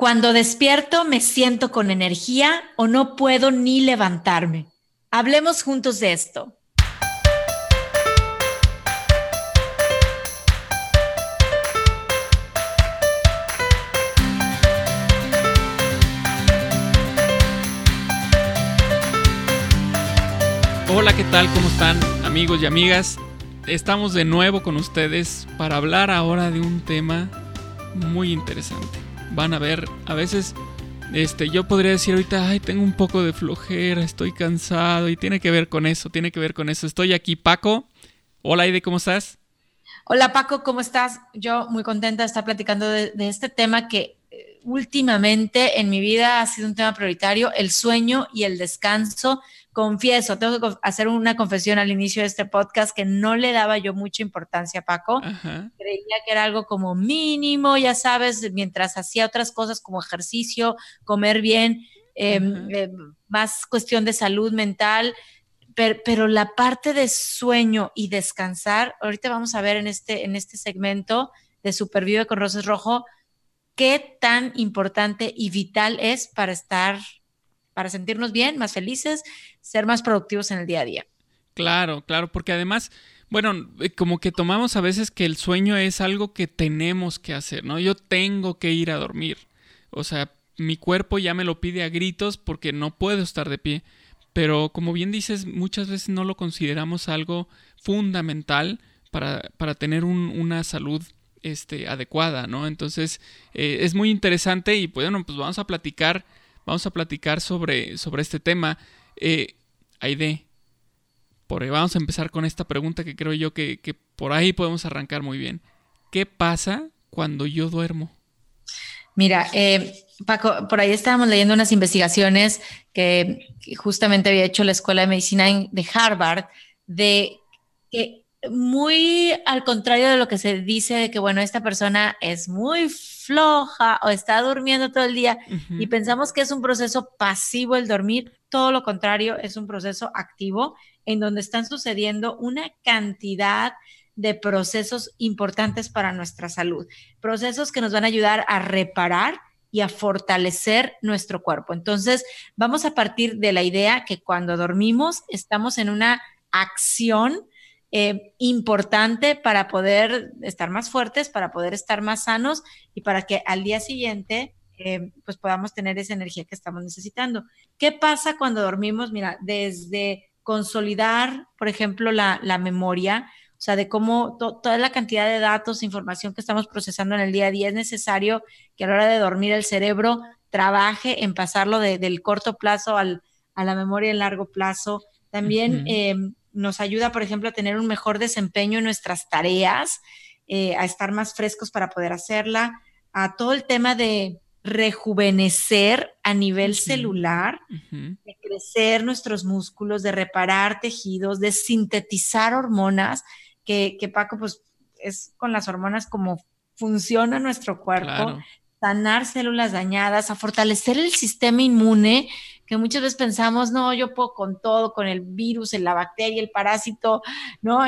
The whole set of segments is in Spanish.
Cuando despierto me siento con energía o no puedo ni levantarme. Hablemos juntos de esto. Hola, ¿qué tal? ¿Cómo están, amigos y amigas? Estamos de nuevo con ustedes para hablar ahora de un tema muy interesante. Van a ver, a veces yo podría decir ahorita, ay, tengo un poco de flojera, estoy cansado y tiene que ver con eso. Estoy aquí, Paco. Hola, Aide, ¿cómo estás? Hola, Paco, ¿cómo estás? Yo muy contenta de estar platicando de este tema que últimamente en mi vida ha sido un tema prioritario, el sueño y el descanso. Confieso, tengo que hacer una confesión al inicio de este podcast que no le daba yo mucha importancia, Paco. Ajá. Creía que era algo como mínimo, ya sabes, mientras hacía otras cosas como ejercicio, comer bien, más cuestión de salud mental, pero la parte de sueño y descansar, ahorita vamos a ver en este segmento de Supervive con Rosas Rojo, qué tan importante y vital es para sentirnos bien, más felices, ser más productivos en el día a día. Claro, porque además, bueno, como que tomamos a veces que el sueño es algo que tenemos que hacer, ¿no? Yo tengo que ir a dormir, o sea, mi cuerpo ya me lo pide a gritos porque no puedo estar de pie, pero como bien dices, muchas veces no lo consideramos algo fundamental para tener una salud adecuada, ¿no? Entonces es muy interesante y bueno, pues vamos a platicar sobre este tema. Aide, por ahí vamos a empezar con esta pregunta que creo yo que por ahí podemos arrancar muy bien. ¿Qué pasa cuando yo duermo? Mira, Paco, por ahí estábamos leyendo unas investigaciones que justamente había hecho la Escuela de Medicina de Harvard, de que muy al contrario de lo que se dice de que, bueno, esta persona es muy floja o está durmiendo todo el día y pensamos que es un proceso pasivo el dormir, todo lo contrario, es un proceso activo en donde están sucediendo una cantidad de procesos importantes para nuestra salud, procesos que nos van a ayudar a reparar y a fortalecer nuestro cuerpo. Entonces, vamos a partir de la idea que cuando dormimos estamos en una acción importante para poder estar más fuertes, para poder estar más sanos y para que al día siguiente pues podamos tener esa energía que estamos necesitando. ¿Qué pasa cuando dormimos? Mira, desde consolidar, por ejemplo, la memoria, o sea, de cómo toda la cantidad de datos, información que estamos procesando en el día a día, es necesario que a la hora de dormir el cerebro trabaje en pasarlo del corto plazo a la memoria en largo plazo. También nos ayuda, por ejemplo, a tener un mejor desempeño en nuestras tareas, a estar más frescos para poder hacerla, a todo el tema de rejuvenecer a nivel celular, de crecer nuestros músculos, de reparar tejidos, de sintetizar hormonas, que Paco, pues es con las hormonas como funciona nuestro cuerpo, claro. Sanar células dañadas, a fortalecer el sistema inmune, que muchas veces pensamos, no, yo puedo con todo, con el virus, la bacteria, el parásito, ¿no?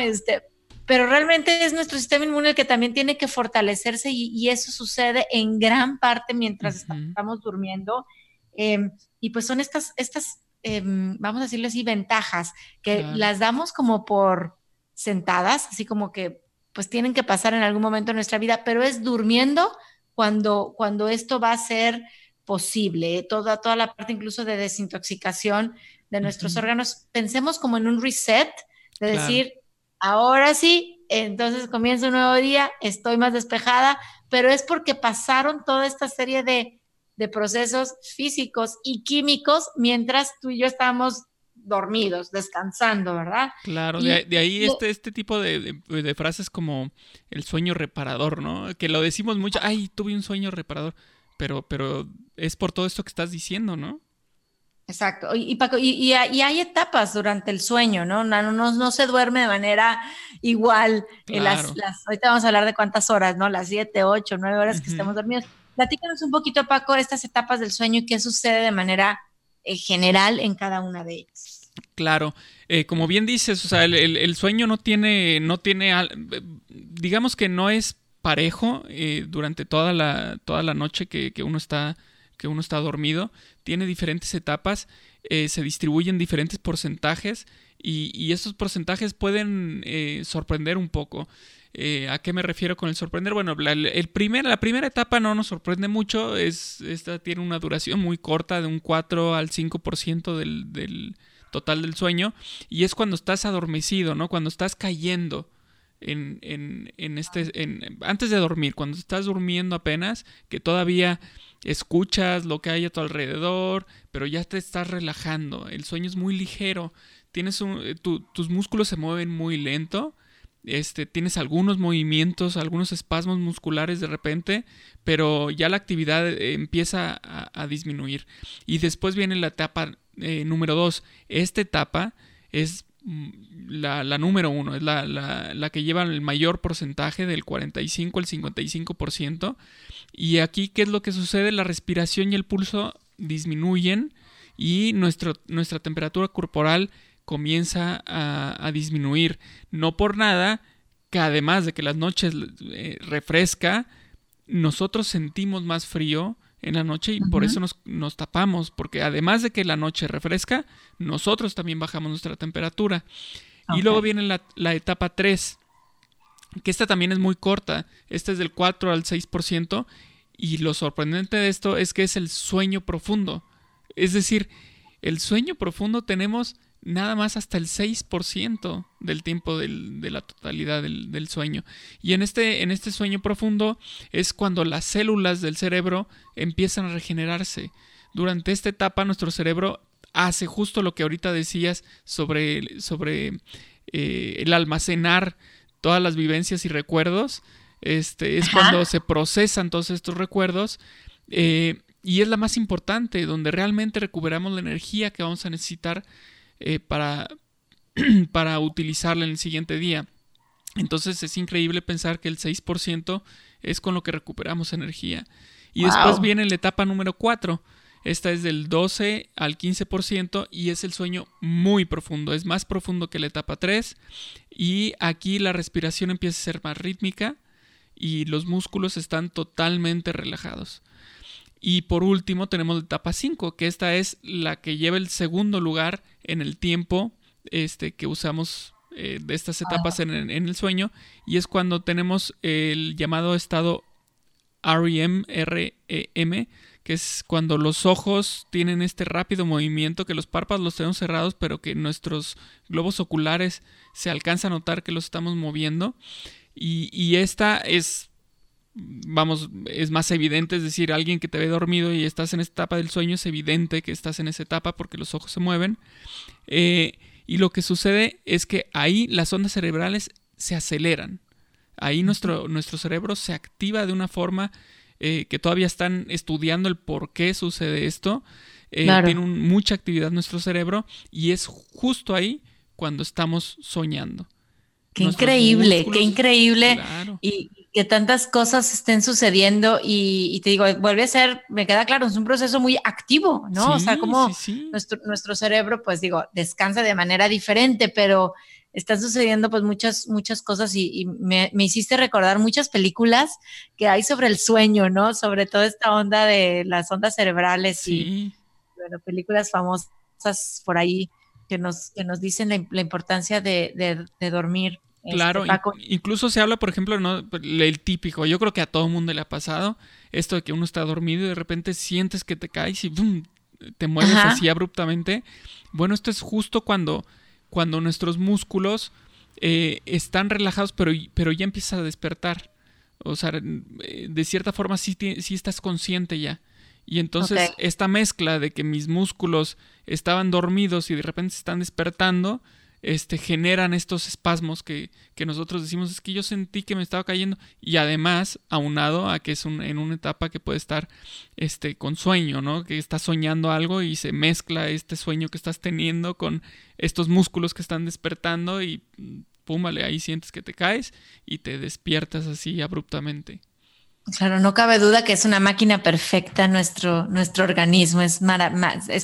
Pero realmente es nuestro sistema inmune el que también tiene que fortalecerse y eso sucede en gran parte mientras estamos durmiendo. Y pues son estas vamos a decirlo así, ventajas que las damos como por sentadas, así como que pues tienen que pasar en algún momento de nuestra vida, pero es durmiendo cuando esto va a ser posible, toda la parte incluso de desintoxicación de nuestros órganos, pensemos como en un reset, de decir, ahora sí, entonces comienza un nuevo día, estoy más despejada, pero es porque pasaron toda esta serie de procesos físicos y químicos mientras tú y yo estábamos dormidos, descansando, ¿verdad? Claro, de ahí este tipo de frases como el sueño reparador, ¿no? Que lo decimos mucho, ay, tuve un sueño reparador. Pero es por todo esto que estás diciendo, ¿no? Exacto. Y Paco, y hay etapas durante el sueño, ¿no? No se duerme de manera igual. Claro. Ahorita vamos a hablar de cuántas horas, ¿no? Las 7, 8, 9 horas que estemos dormidos. Platícanos un poquito, Paco, estas etapas del sueño y qué sucede de manera general en cada una de ellas. Claro. Como bien dices, o sea, el sueño no tiene digamos que no es parejo durante toda la noche que uno está dormido. Tiene diferentes etapas, se distribuyen diferentes porcentajes y esos porcentajes pueden sorprender un poco. ¿A qué me refiero con el sorprender? Bueno, la primera etapa no nos sorprende mucho. Esta tiene una duración muy corta, de un 4 al 5% del total del sueño, y es cuando estás adormecido, ¿no? Cuando estás cayendo antes de dormir, cuando estás durmiendo apenas, que todavía escuchas lo que hay a tu alrededor, pero ya te estás relajando. El sueño es muy ligero, tus músculos se mueven muy lento. Tienes algunos movimientos, algunos espasmos musculares de repente, pero ya la actividad empieza a disminuir. Y después viene la etapa número 2. Esta etapa es la número 1, es la que lleva el mayor porcentaje, del 45 al 55%. Y aquí, ¿qué es lo que sucede? La respiración y el pulso disminuyen y nuestra temperatura corporal comienza a disminuir. No por nada que, además de que las noches refresca, nosotros sentimos más frío en la noche y por eso nos tapamos, porque además de que la noche refresca, nosotros también bajamos nuestra temperatura. Okay. Y luego viene la etapa 3, que esta también es muy corta. Esta es del 4 al 6%, y lo sorprendente de esto es que es el sueño profundo. Es decir, el sueño profundo tenemos nada más hasta el 6% del tiempo de la totalidad del sueño. Y en este sueño profundo es cuando las células del cerebro empiezan a regenerarse. Durante esta etapa nuestro cerebro hace justo lo que ahorita decías sobre el almacenar todas las vivencias y recuerdos. Es cuando se procesan todos estos recuerdos. Y es la más importante, donde realmente recuperamos la energía que vamos a necesitar para utilizarla en el siguiente día. Entonces es increíble pensar que el 6% es con lo que recuperamos energía. Y wow. Después viene la etapa número 4. Esta es del 12 al 15% y es el sueño muy profundo. Es más profundo que la etapa 3. Y aquí la respiración empieza a ser más rítmica y los músculos están totalmente relajados. Y por último tenemos la etapa 5, que esta es la que lleva el segundo lugar en el tiempo que usamos de estas etapas en el sueño, y es cuando tenemos el llamado estado REM, que es cuando los ojos tienen este rápido movimiento, que los párpados los tenemos cerrados, pero que nuestros globos oculares se alcanza a notar que los estamos moviendo, y esta es... Vamos, es más evidente, es decir, alguien que te ve dormido y estás en esta etapa del sueño, es evidente que estás en esa etapa porque los ojos se mueven. Y lo que sucede es que ahí las ondas cerebrales se aceleran. Ahí nuestro cerebro se activa de una forma que todavía están estudiando el por qué sucede esto. Claro. Tiene mucha actividad nuestro cerebro y es justo ahí cuando estamos soñando. ¡Qué increíble! Claro. Y que tantas cosas estén sucediendo y te digo, vuelve a ser, me queda claro, es un proceso muy activo, ¿no? Sí, o sea, como nuestro cerebro, pues digo, descansa de manera diferente, pero están sucediendo pues muchas cosas y me hiciste recordar muchas películas que hay sobre el sueño, ¿no? Sobre toda esta onda de las ondas cerebrales y, bueno, películas famosas por ahí que nos dicen la importancia de dormir. Claro, incluso se habla, por ejemplo, ¿no? El típico, yo creo que a todo mundo le ha pasado, esto de que uno está dormido y de repente sientes que te caes y ¡pum!, te mueves así abruptamente. Bueno, esto es justo cuando nuestros músculos están relajados, pero ya empiezas a despertar. O sea, de cierta forma sí estás consciente ya. Y entonces esta mezcla de que mis músculos estaban dormidos y de repente se están despertando... generan estos espasmos que nosotros decimos, es que yo sentí que me estaba cayendo, y además aunado a que es en una etapa que puede estar con sueño, ¿no? Que estás soñando algo y se mezcla este sueño que estás teniendo con estos músculos que están despertando y pum, vale, ahí sientes que te caes y te despiertas así abruptamente. Claro, no cabe duda que es una máquina perfecta nuestro organismo, es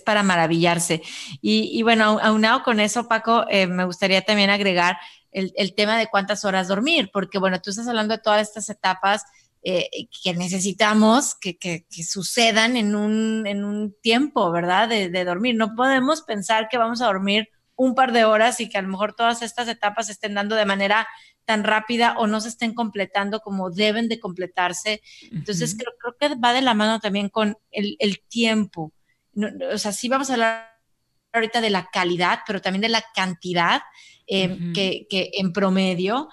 para maravillarse. Y bueno, aunado con eso, Paco, me gustaría también agregar el tema de cuántas horas dormir, porque bueno, tú estás hablando de todas estas etapas que necesitamos que sucedan en un tiempo, ¿verdad? De dormir. No podemos pensar que vamos a dormir un par de horas y que a lo mejor todas estas etapas se estén dando de manera tan rápida o no se estén completando como deben de completarse. Entonces, uh-huh. creo que va de la mano también con el tiempo. No, o sea, sí vamos a hablar ahorita de la calidad, pero también de la cantidad uh-huh. que en promedio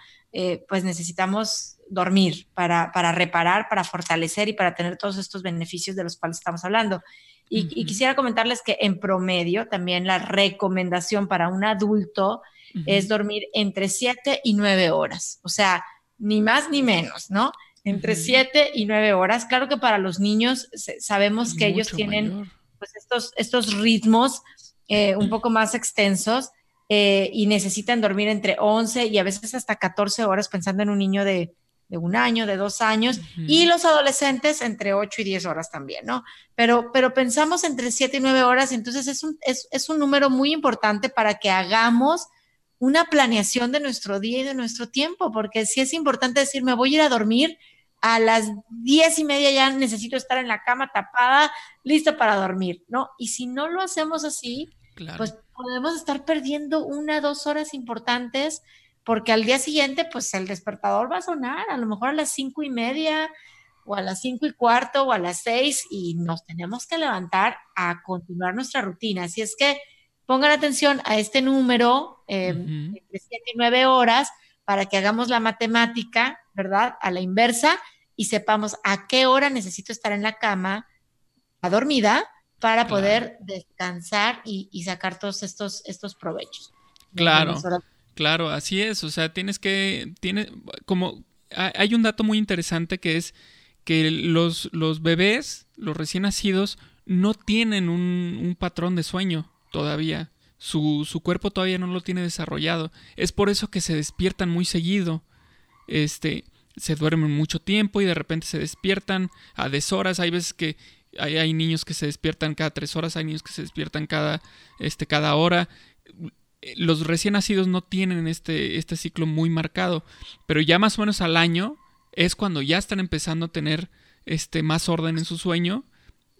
pues necesitamos dormir para reparar, para fortalecer y para tener todos estos beneficios de los cuales estamos hablando. Y, uh-huh. y quisiera comentarles que en promedio también la recomendación para un adulto uh-huh. es dormir entre 7 y 9 horas. O sea, ni más ni menos, ¿no? Entre uh-huh. 7 y 9 horas. Claro que para los niños sabemos que ellos tienen pues, estos ritmos un poco más extensos y necesitan dormir entre 11 y a veces hasta 14 horas pensando en un niño de 1 año, de 2 años, uh-huh. y los adolescentes entre 8 y 10 horas también, ¿no? Pero pensamos entre 7 y 9 horas, entonces es un número muy importante para que hagamos una planeación de nuestro día y de nuestro tiempo, porque sí es importante decir, me voy a ir a dormir a las 10:30, ya necesito estar en la cama tapada, lista para dormir, ¿no? Y si no lo hacemos así, claro. pues podemos estar perdiendo 1 o 2 horas importantes, porque al día siguiente, pues el despertador va a sonar, a lo mejor a las 5:30, o a las 5:15, o a las 6, y nos tenemos que levantar a continuar nuestra rutina. Así es que pongan atención a este número, uh-huh. entre 7 y 9 horas, para que hagamos la matemática, ¿verdad? A la inversa, y sepamos a qué hora necesito estar en la cama, dormida, para poder descansar y sacar todos estos provechos. Claro. Claro, así es, o sea, hay un dato muy interesante que es que los bebés, los recién nacidos, no tienen un patrón de sueño todavía, su cuerpo todavía no lo tiene desarrollado, es por eso que se despiertan muy seguido, se duermen mucho tiempo y de repente se despiertan a deshoras, hay veces que hay niños que se despiertan cada 3 horas, hay niños que se despiertan cada hora. Los recién nacidos no tienen este ciclo muy marcado, pero ya más o menos al año es cuando ya están empezando a tener más orden en su sueño.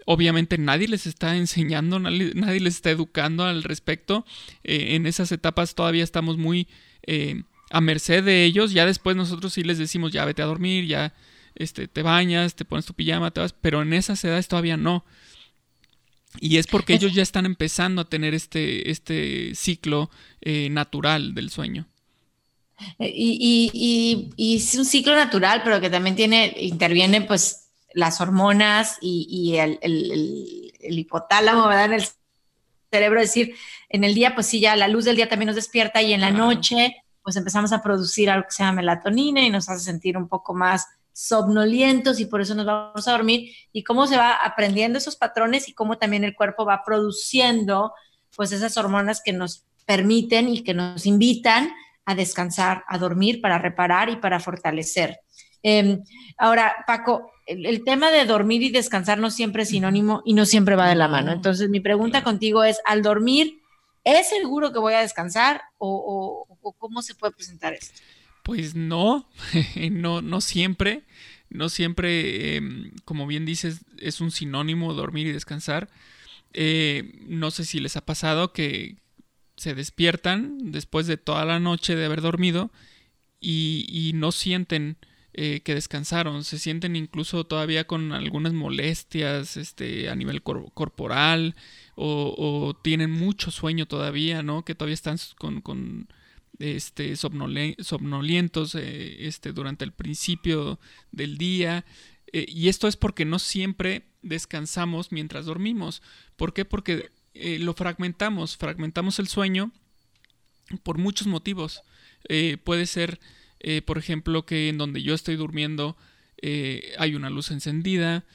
Obviamente nadie les está enseñando, nadie les está educando al respecto. En esas etapas todavía estamos muy a merced de ellos. Ya después nosotros sí les decimos, ya vete a dormir, ya te bañas, te pones tu pijama, te vas, pero en esas edades todavía no. Y es porque ellos ya están empezando a tener este ciclo natural del sueño. Y es un ciclo natural, pero que también intervienen pues las hormonas y el hipotálamo, ¿verdad? En el cerebro, es decir, en el día, pues sí, ya la luz del día también nos despierta y en la noche pues empezamos a producir algo que se llama melatonina y nos hace sentir un poco más somnolientos y por eso nos vamos a dormir, y cómo se va aprendiendo esos patrones y cómo también el cuerpo va produciendo pues esas hormonas que nos permiten y que nos invitan a descansar, a dormir, para reparar y para fortalecer. Ahora, Paco, el tema de dormir y descansar no siempre es sinónimo y no siempre va de la mano, entonces mi pregunta contigo es, al dormir, ¿es seguro que voy a descansar o cómo se puede presentar esto? Pues no siempre, como bien dices, es un sinónimo dormir y descansar. No sé si les ha pasado que se despiertan después de toda la noche de haber dormido y no sienten que descansaron, se sienten incluso todavía con algunas molestias a nivel corporal o tienen mucho sueño todavía, ¿no? Que todavía están con somnolientos durante el principio del día, y esto es porque no siempre descansamos mientras dormimos. ¿Por qué? Porque lo fragmentamos el sueño por muchos motivos. Puede ser, por ejemplo, que en donde yo estoy durmiendo hay una luz encendida,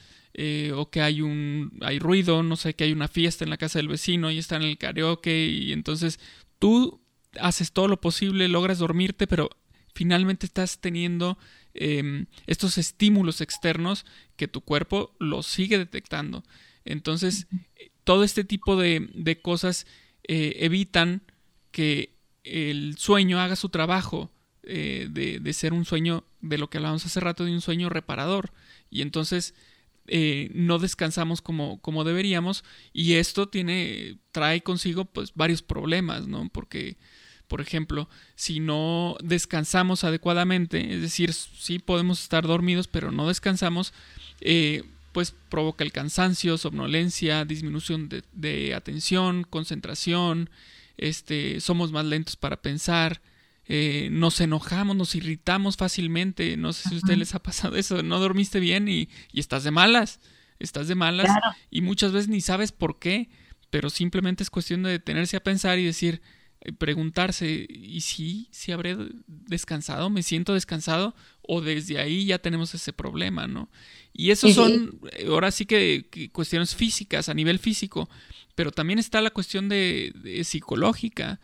o que hay ruido, no sé, que hay una fiesta en la casa del vecino y está en el karaoke, y entonces tú haces todo lo posible, logras dormirte, pero finalmente estás teniendo estos estímulos externos que tu cuerpo los sigue detectando. Entonces, todo este tipo de cosas evitan que el sueño haga su trabajo de ser un sueño, de lo que hablábamos hace rato, de un sueño reparador. Y entonces no descansamos como deberíamos, y esto trae consigo pues varios problemas, ¿no? Porque, por ejemplo, si no descansamos adecuadamente, es decir, sí podemos estar dormidos pero no descansamos, pues provoca el cansancio, somnolencia, disminución de atención, concentración, somos más lentos para pensar, nos enojamos, nos irritamos fácilmente. No sé si a ustedes les ha pasado eso, no dormiste bien y estás de malas, claro. Y muchas veces ni sabes por qué, pero simplemente es cuestión de detenerse a pensar y decir, preguntarse, ¿y si habré descansado? ¿Me siento descansado? O desde ahí ya tenemos ese problema, ¿no? Y eso son, ahora sí que cuestiones físicas, a nivel físico, pero también está la cuestión de psicológica.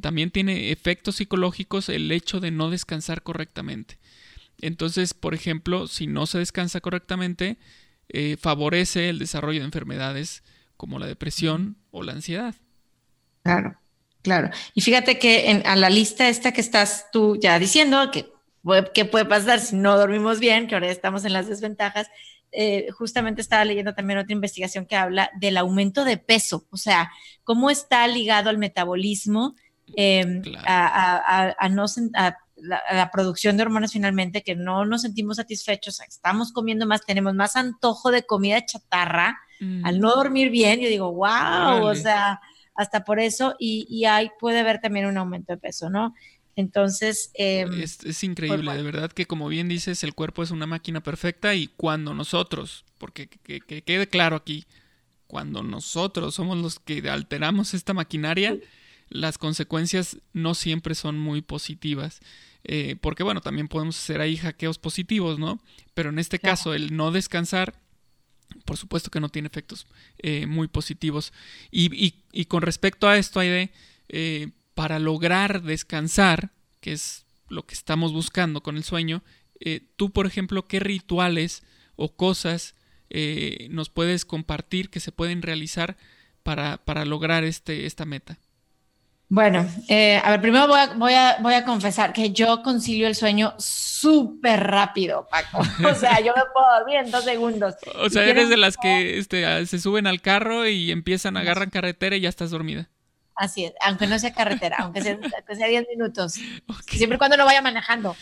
También tiene efectos psicológicos el hecho de no descansar correctamente. Entonces, por ejemplo, si no se descansa correctamente, favorece el desarrollo de enfermedades como la depresión o la ansiedad. Claro. Y fíjate que a la lista esta que estás tú ya diciendo, que puede pasar si no dormimos bien, que ahora estamos en las desventajas, justamente estaba leyendo también otra investigación que habla del aumento de peso, o sea, cómo está ligado al metabolismo, claro. a la producción de hormonas finalmente, que no nos sentimos satisfechos, estamos comiendo más, tenemos más antojo de comida chatarra, al no dormir bien. Yo digo, wow, vale. O sea, hasta por eso, y ahí puede haber también un aumento de peso, ¿no? Entonces... es increíble, de verdad, que como bien dices, el cuerpo es una máquina perfecta, y cuando nosotros, porque que quede claro aquí, cuando nosotros somos los que alteramos esta maquinaria, las consecuencias no siempre son muy positivas, porque bueno, también podemos hacer ahí hackeos positivos, ¿no? Pero en este caso, el no descansar, por supuesto que no tiene efectos muy positivos. Y con respecto a esto, Aide, para lograr descansar, que es lo que estamos buscando con el sueño, tú, por ejemplo, ¿qué rituales o cosas nos puedes compartir que se pueden realizar para lograr esta meta? Bueno, a ver, primero voy a confesar que yo concilio el sueño súper rápido, Paco. O sea, yo me puedo dormir en 2 segundos. O sea, eres de las que se suben al carro y agarran carretera y ya estás dormida. Así es, aunque no sea carretera, aunque sea 10 minutos. Okay. Siempre y cuando no vaya manejando.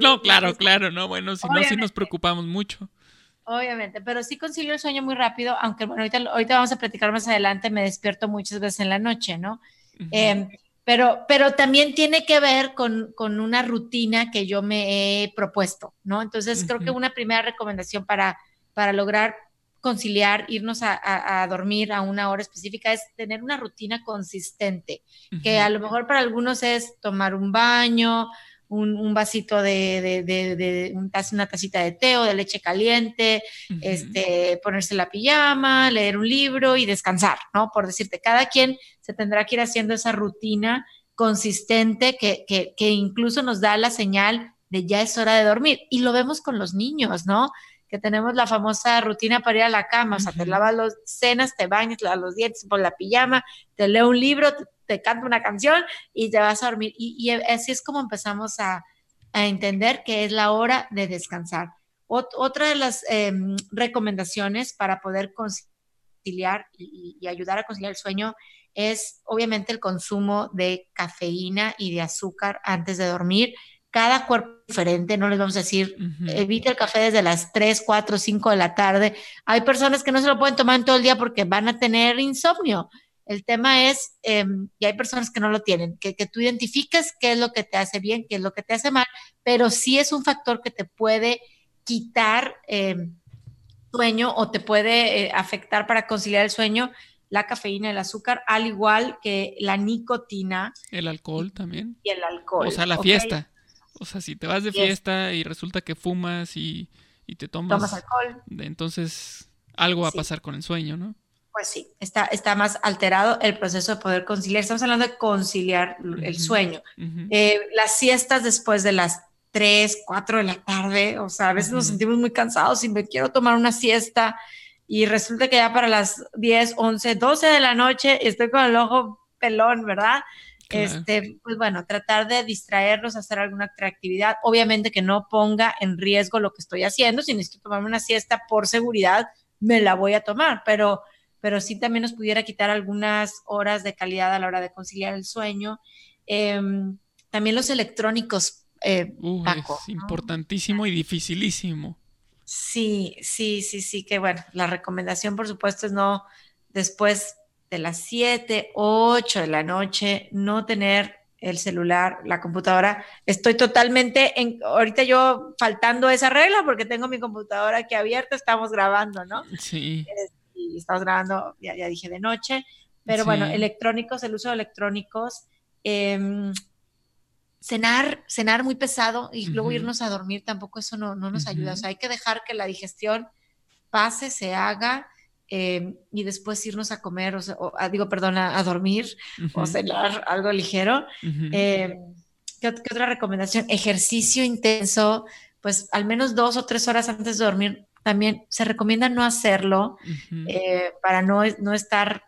No, claro, no, bueno, si obviamente. No, sí nos preocupamos mucho. Obviamente, pero sí concilio el sueño muy rápido, aunque bueno, ahorita vamos a platicar más adelante, me despierto muchas veces en la noche, ¿no? Uh-huh. Pero también tiene que ver con una rutina que yo me he propuesto, ¿no? Entonces creo que una primera recomendación para lograr conciliar, irnos a dormir a una hora específica, es tener una rutina consistente, que a lo mejor para algunos es tomar un baño, un vasito de una tacita de té o de leche caliente, ponerse la pijama, leer un libro y descansar, ¿no? Por decirte, cada quien se tendrá que ir haciendo esa rutina consistente que incluso nos da la señal de ya es hora de dormir, y lo vemos con los niños, ¿no? Que tenemos la famosa rutina para ir a la cama, o sea, te lavas las cenas, te bañas, te lavas los dientes, pones la pijama, te leo un libro, te canto una canción y te vas a dormir. Y así es como empezamos a entender que es la hora de descansar. Otra de las recomendaciones para poder conciliar y ayudar a conciliar el sueño es obviamente el consumo de cafeína y de azúcar antes de dormir. Cada cuerpo diferente, no les vamos a decir, evita el café desde las 3, 4, 5 de la tarde. Hay personas que no se lo pueden tomar en todo el día porque van a tener insomnio. El tema es, y hay personas que no lo tienen, que tú identifiques qué es lo que te hace bien, qué es lo que te hace mal, pero sí es un factor que te puede quitar sueño o te puede afectar para conciliar el sueño, la cafeína, el azúcar, al igual que la nicotina. El alcohol también. Y el alcohol. O sea, la fiesta. O sea, si te vas de fiesta y resulta que fumas y te tomas alcohol, entonces algo va a pasar con el sueño, ¿no? Pues sí, está más alterado el proceso de poder conciliar. Estamos hablando de conciliar el sueño. Las siestas después de las 3, 4 de la tarde, o sea, a veces nos sentimos muy cansados y me quiero tomar una siesta y resulta que ya para las 10, 11, 12 de la noche estoy con el ojo pelón, ¿verdad? Claro. Pues bueno, tratar de distraerlos, hacer alguna actividad, obviamente que no ponga en riesgo lo que estoy haciendo. Si necesito tomarme una siesta por seguridad, me la voy a tomar, pero sí también nos pudiera quitar algunas horas de calidad a la hora de conciliar el sueño. También los electrónicos, Paco, es importantísimo, ¿no? Y dificilísimo. Sí, que bueno, la recomendación por supuesto es no, después de las 7, 8 de la noche, no tener el celular, la computadora. Estoy totalmente, ahorita yo faltando esa regla porque tengo mi computadora aquí abierta, estamos grabando, ¿no? Sí. Y estamos grabando, ya dije, de noche, pero sí. Bueno, electrónicos, el uso de electrónicos, cenar muy pesado y luego irnos a dormir, tampoco eso no nos ayuda. O sea, hay que dejar que la digestión pase, se haga, y después irnos a comer, a dormir, o cenar algo ligero. ¿Qué otra recomendación? Ejercicio intenso, pues al menos 2 o 3 horas antes de dormir. También se recomienda no hacerlo, para no estar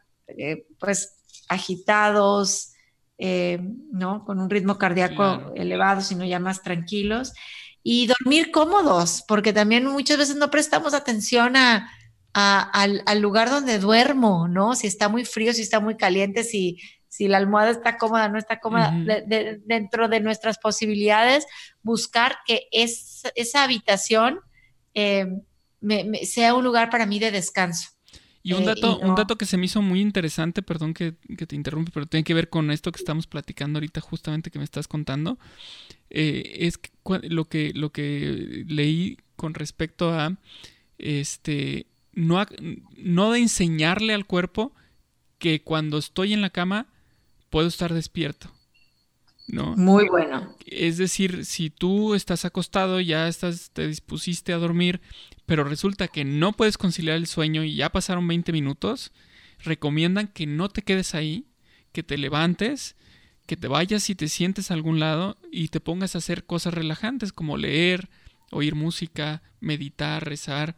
pues agitados, ¿no? Con un ritmo cardíaco elevado, sino ya más tranquilos. Y dormir cómodos, porque también muchas veces no prestamos atención al lugar donde duermo, ¿no? Si está muy frío, si está muy caliente, si la almohada está cómoda, no está cómoda, dentro de nuestras posibilidades, buscar que esa habitación sea un lugar para mí de descanso. Y un dato que se me hizo muy interesante, perdón que te interrumpe, pero tiene que ver con esto que estamos platicando ahorita, justamente que me estás contando, es que lo que leí con respecto a no de enseñarle al cuerpo que cuando estoy en la cama puedo estar despierto, ¿no? Muy bueno. Es decir, si tú estás acostado, te dispusiste a dormir, pero resulta que no puedes conciliar el sueño y ya pasaron 20 minutos, recomiendan que no te quedes ahí, que te levantes, que te vayas y te sientes a algún lado y te pongas a hacer cosas relajantes como leer, oír música, meditar, rezar,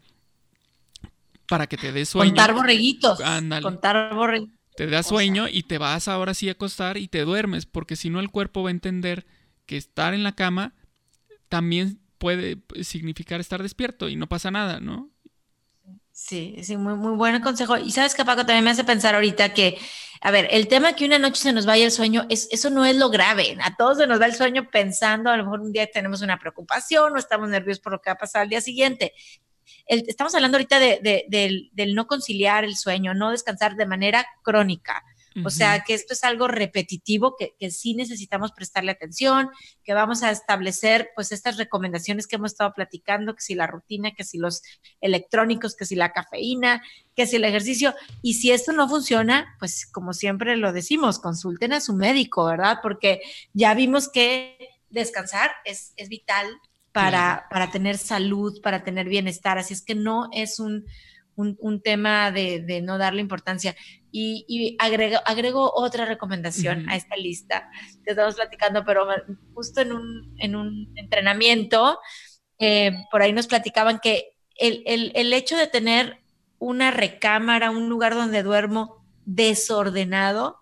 para que te dé sueño. Contar borreguitos. Ándale. Contar borreguitos. Te da sueño y te vas ahora sí a acostar y te duermes, porque si no el cuerpo va a entender que estar en la cama también puede significar estar despierto y no pasa nada, ¿no? Sí, muy, muy buen consejo. Y sabes que, Paco, también me hace pensar ahorita que, a ver, el tema que una noche se nos vaya el sueño, eso no es lo grave. A todos se nos va el sueño pensando, a lo mejor un día tenemos una preocupación o estamos nerviosos por lo que va a pasar al día siguiente. Estamos hablando ahorita del no conciliar el sueño, no descansar de manera crónica. O sea, que esto es algo repetitivo, que sí necesitamos prestarle atención, que vamos a establecer pues estas recomendaciones que hemos estado platicando, que si la rutina, que si los electrónicos, que si la cafeína, que si el ejercicio. Y si esto no funciona, pues como siempre lo decimos, consulten a su médico, ¿verdad? Porque ya vimos que descansar es vital para tener salud, para tener bienestar. Así es que no es un tema de no darle importancia. Y agrego otra recomendación a esta lista que estamos platicando, pero justo en un entrenamiento, por ahí nos platicaban que el hecho de tener una recámara, un lugar donde duermo desordenado,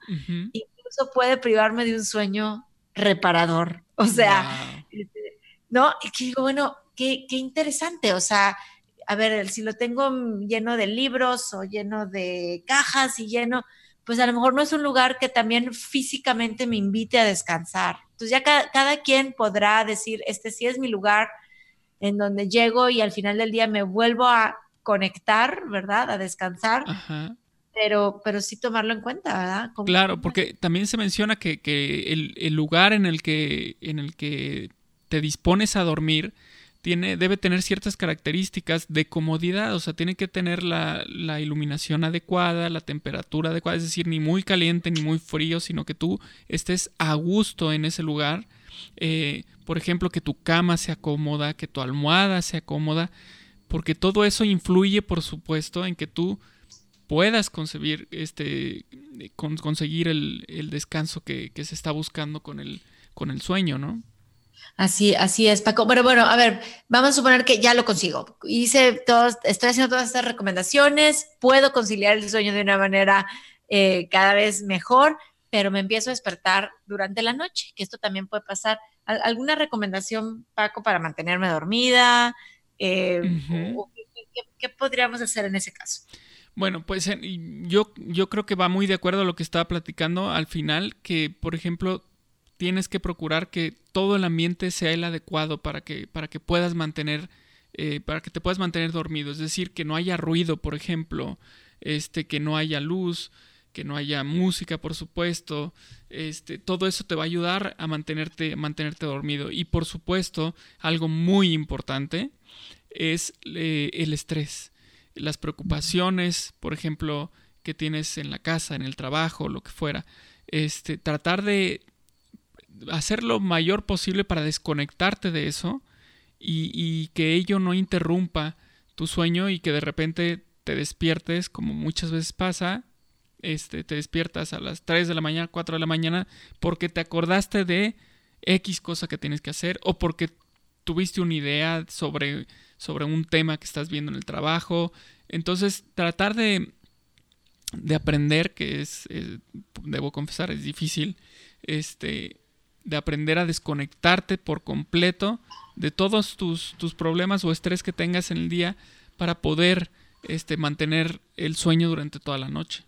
incluso puede privarme de un sueño reparador. O sea... Wow. No, y que digo, bueno, qué interesante, o sea, a ver, si lo tengo lleno de libros o lleno de cajas y lleno, pues a lo mejor no es un lugar que también físicamente me invite a descansar. Entonces ya cada quien podrá decir, este sí es mi lugar en donde llego y al final del día me vuelvo a conectar, ¿verdad? A descansar. Ajá. Pero sí tomarlo en cuenta, ¿verdad? Claro, porque también se menciona que el lugar en el que te dispones a dormir, debe tener ciertas características de comodidad, o sea, tiene que tener la iluminación adecuada, la temperatura adecuada, es decir, ni muy caliente ni muy frío, sino que tú estés a gusto en ese lugar. Por ejemplo, que tu cama sea cómoda, que tu almohada sea cómoda, porque todo eso influye, por supuesto, en que tú puedas concebir, conseguir el descanso que se está buscando con el sueño, ¿no? Así es, Paco. Pero bueno, a ver, vamos a suponer que ya lo consigo. Estoy haciendo todas estas recomendaciones, puedo conciliar el sueño de una manera cada vez mejor, pero me empiezo a despertar durante la noche, que esto también puede pasar. ¿Alguna recomendación, Paco, para mantenerme dormida? ¿Qué podríamos hacer en ese caso? Bueno, pues yo creo que va muy de acuerdo a lo que estaba platicando al final, que por ejemplo tienes que procurar que todo el ambiente sea el adecuado para que puedas mantener, para que te puedas mantener dormido. Es decir, que no haya ruido, por ejemplo, que no haya luz, que no haya música, por supuesto. Todo eso te va a ayudar a mantenerte dormido. Y por supuesto, algo muy importante es el estrés, las preocupaciones, por ejemplo, que tienes en la casa, en el trabajo, lo que fuera. Tratar de hacer lo mayor posible para desconectarte de eso y que ello no interrumpa tu sueño y que de repente te despiertes, como muchas veces pasa, te despiertas a las 3 de la mañana, 4 de la mañana, porque te acordaste de X cosa que tienes que hacer o porque tuviste una idea sobre un tema que estás viendo en el trabajo. Entonces, tratar de aprender, que debo confesar, es difícil, de aprender a desconectarte por completo de todos tus problemas o estrés que tengas en el día para poder mantener el sueño durante toda la noche.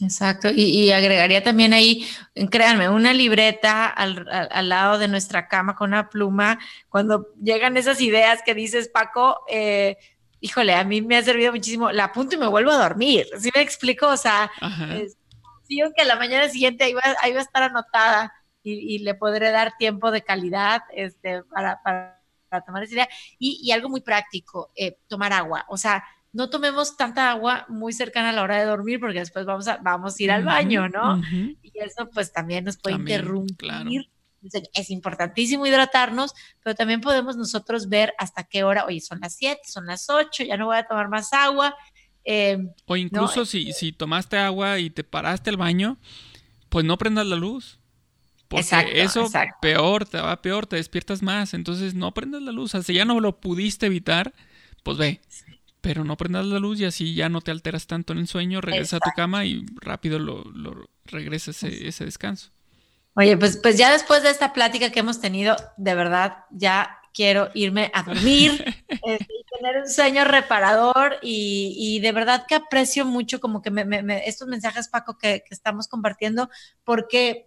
Exacto, y agregaría también ahí, créanme, una libreta al lado de nuestra cama con una pluma. Cuando llegan esas ideas que dices, Paco, híjole, a mí me ha servido muchísimo, la apunto y me vuelvo a dormir. ¿Sí me explico? O sea, que a la mañana siguiente ahí va a estar anotada y le podré dar tiempo de calidad para tomar esa idea. Y algo muy práctico, tomar agua, o sea, no tomemos tanta agua muy cercana a la hora de dormir porque después vamos a ir al baño, ¿no? Uh-huh. Y eso pues también nos puede interrumpir. Claro. Es importantísimo hidratarnos, pero también podemos nosotros ver hasta qué hora, oye, son las 7, son las 8, ya no voy a tomar más agua. O incluso no, si tomaste agua y te paraste al baño, pues no prendas la luz. Porque exacto. Peor, te va peor, te despiertas más. Entonces no prendas la luz. O sea, si ya no lo pudiste evitar, pues ve. Sí. Pero no prendas la luz y así ya no te alteras tanto en el sueño, regresa a tu cama y rápido lo regresa ese descanso. Oye, pues ya después de esta plática que hemos tenido, de verdad, ya quiero irme a dormir, y tener un sueño reparador y de verdad que aprecio mucho como que estos mensajes, Paco, que estamos compartiendo porque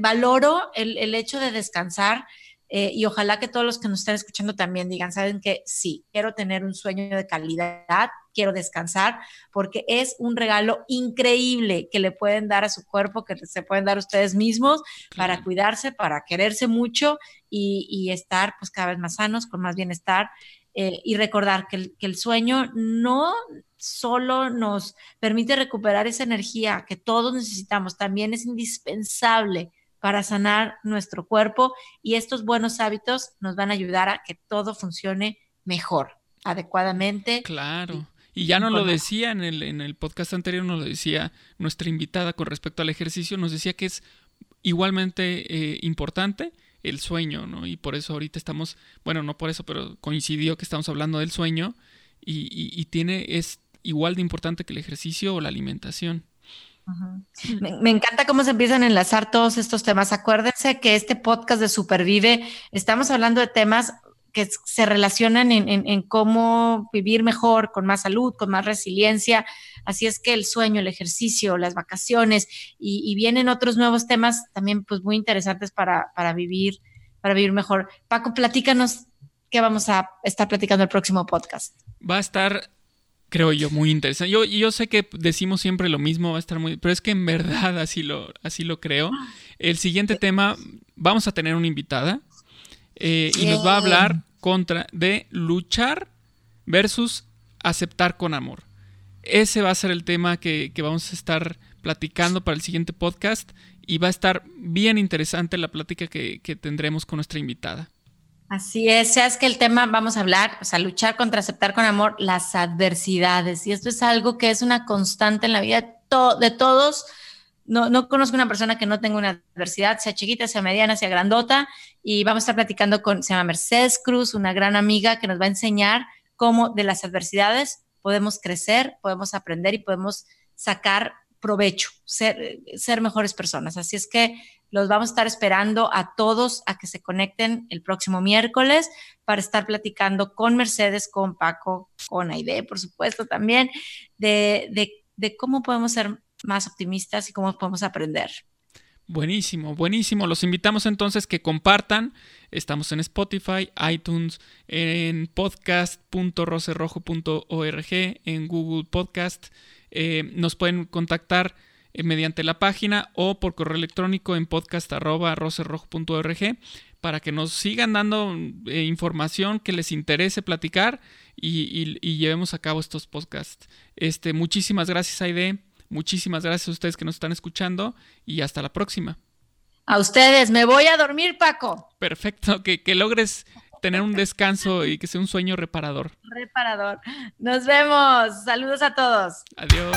valoro el hecho de descansar. Y ojalá que todos los que nos están escuchando también digan, saben que sí, quiero tener un sueño de calidad, quiero descansar, porque es un regalo increíble que le pueden dar a su cuerpo, que se pueden dar ustedes mismos para cuidarse, para quererse mucho y estar pues cada vez más sanos, con más bienestar. Y recordar que el sueño no solo nos permite recuperar esa energía que todos necesitamos, también es indispensable para sanar nuestro cuerpo y estos buenos hábitos nos van a ayudar a que todo funcione mejor, adecuadamente. Claro, y ya nos lo decía en el podcast anterior, nos lo decía nuestra invitada con respecto al ejercicio, nos decía que es igualmente importante el sueño, ¿no? Y por eso ahorita estamos, bueno, no por eso, pero coincidió que estamos hablando del sueño y es igual de importante que el ejercicio o la alimentación. Uh-huh. Me encanta cómo se empiezan a enlazar todos estos temas. Acuérdense que este podcast de Supervive, estamos hablando de temas que se relacionan en cómo vivir mejor, con más salud, con más resiliencia. Así es que el sueño, el ejercicio, las vacaciones y vienen otros nuevos temas también pues muy interesantes para vivir mejor. Paco, platícanos qué vamos a estar platicando el próximo podcast. Va a estar, creo yo, muy interesante. Yo sé que decimos siempre lo mismo, va a estar muy... Pero es que en verdad así lo creo. El siguiente tema, vamos a tener una invitada y nos va a hablar de luchar versus aceptar con amor. Ese va a ser el tema que vamos a estar platicando para el siguiente podcast y va a estar bien interesante la plática que tendremos con nuestra invitada. Así es, sabes que el tema vamos a hablar, o sea, luchar contra aceptar con amor las adversidades. Y esto es algo que es una constante en la vida de todos. No conozco una persona que no tenga una adversidad, sea chiquita, sea mediana, sea grandota. Y vamos a estar platicando se llama Mercedes Cruz, una gran amiga que nos va a enseñar cómo de las adversidades podemos crecer, podemos aprender y podemos sacar provecho, ser mejores personas. Así es que los vamos a estar esperando a todos a que se conecten el próximo miércoles para estar platicando con Mercedes, con Paco, con Aide, por supuesto, también, de cómo podemos ser más optimistas y cómo podemos aprender. Buenísimo, buenísimo. Los invitamos entonces que compartan. Estamos en Spotify, iTunes, en podcast.rocerrojo.org, en Google Podcast. Nos pueden contactar mediante la página o por correo electrónico en podcast@rocerrojo.org para que nos sigan dando información que les interese platicar y llevemos a cabo estos podcasts. Muchísimas gracias, Aide. Muchísimas gracias a ustedes que nos están escuchando y hasta la próxima. A ustedes, me voy a dormir, Paco. Perfecto, que logres tener un descanso y que sea un sueño reparador. Nos vemos. Saludos a todos. Adiós.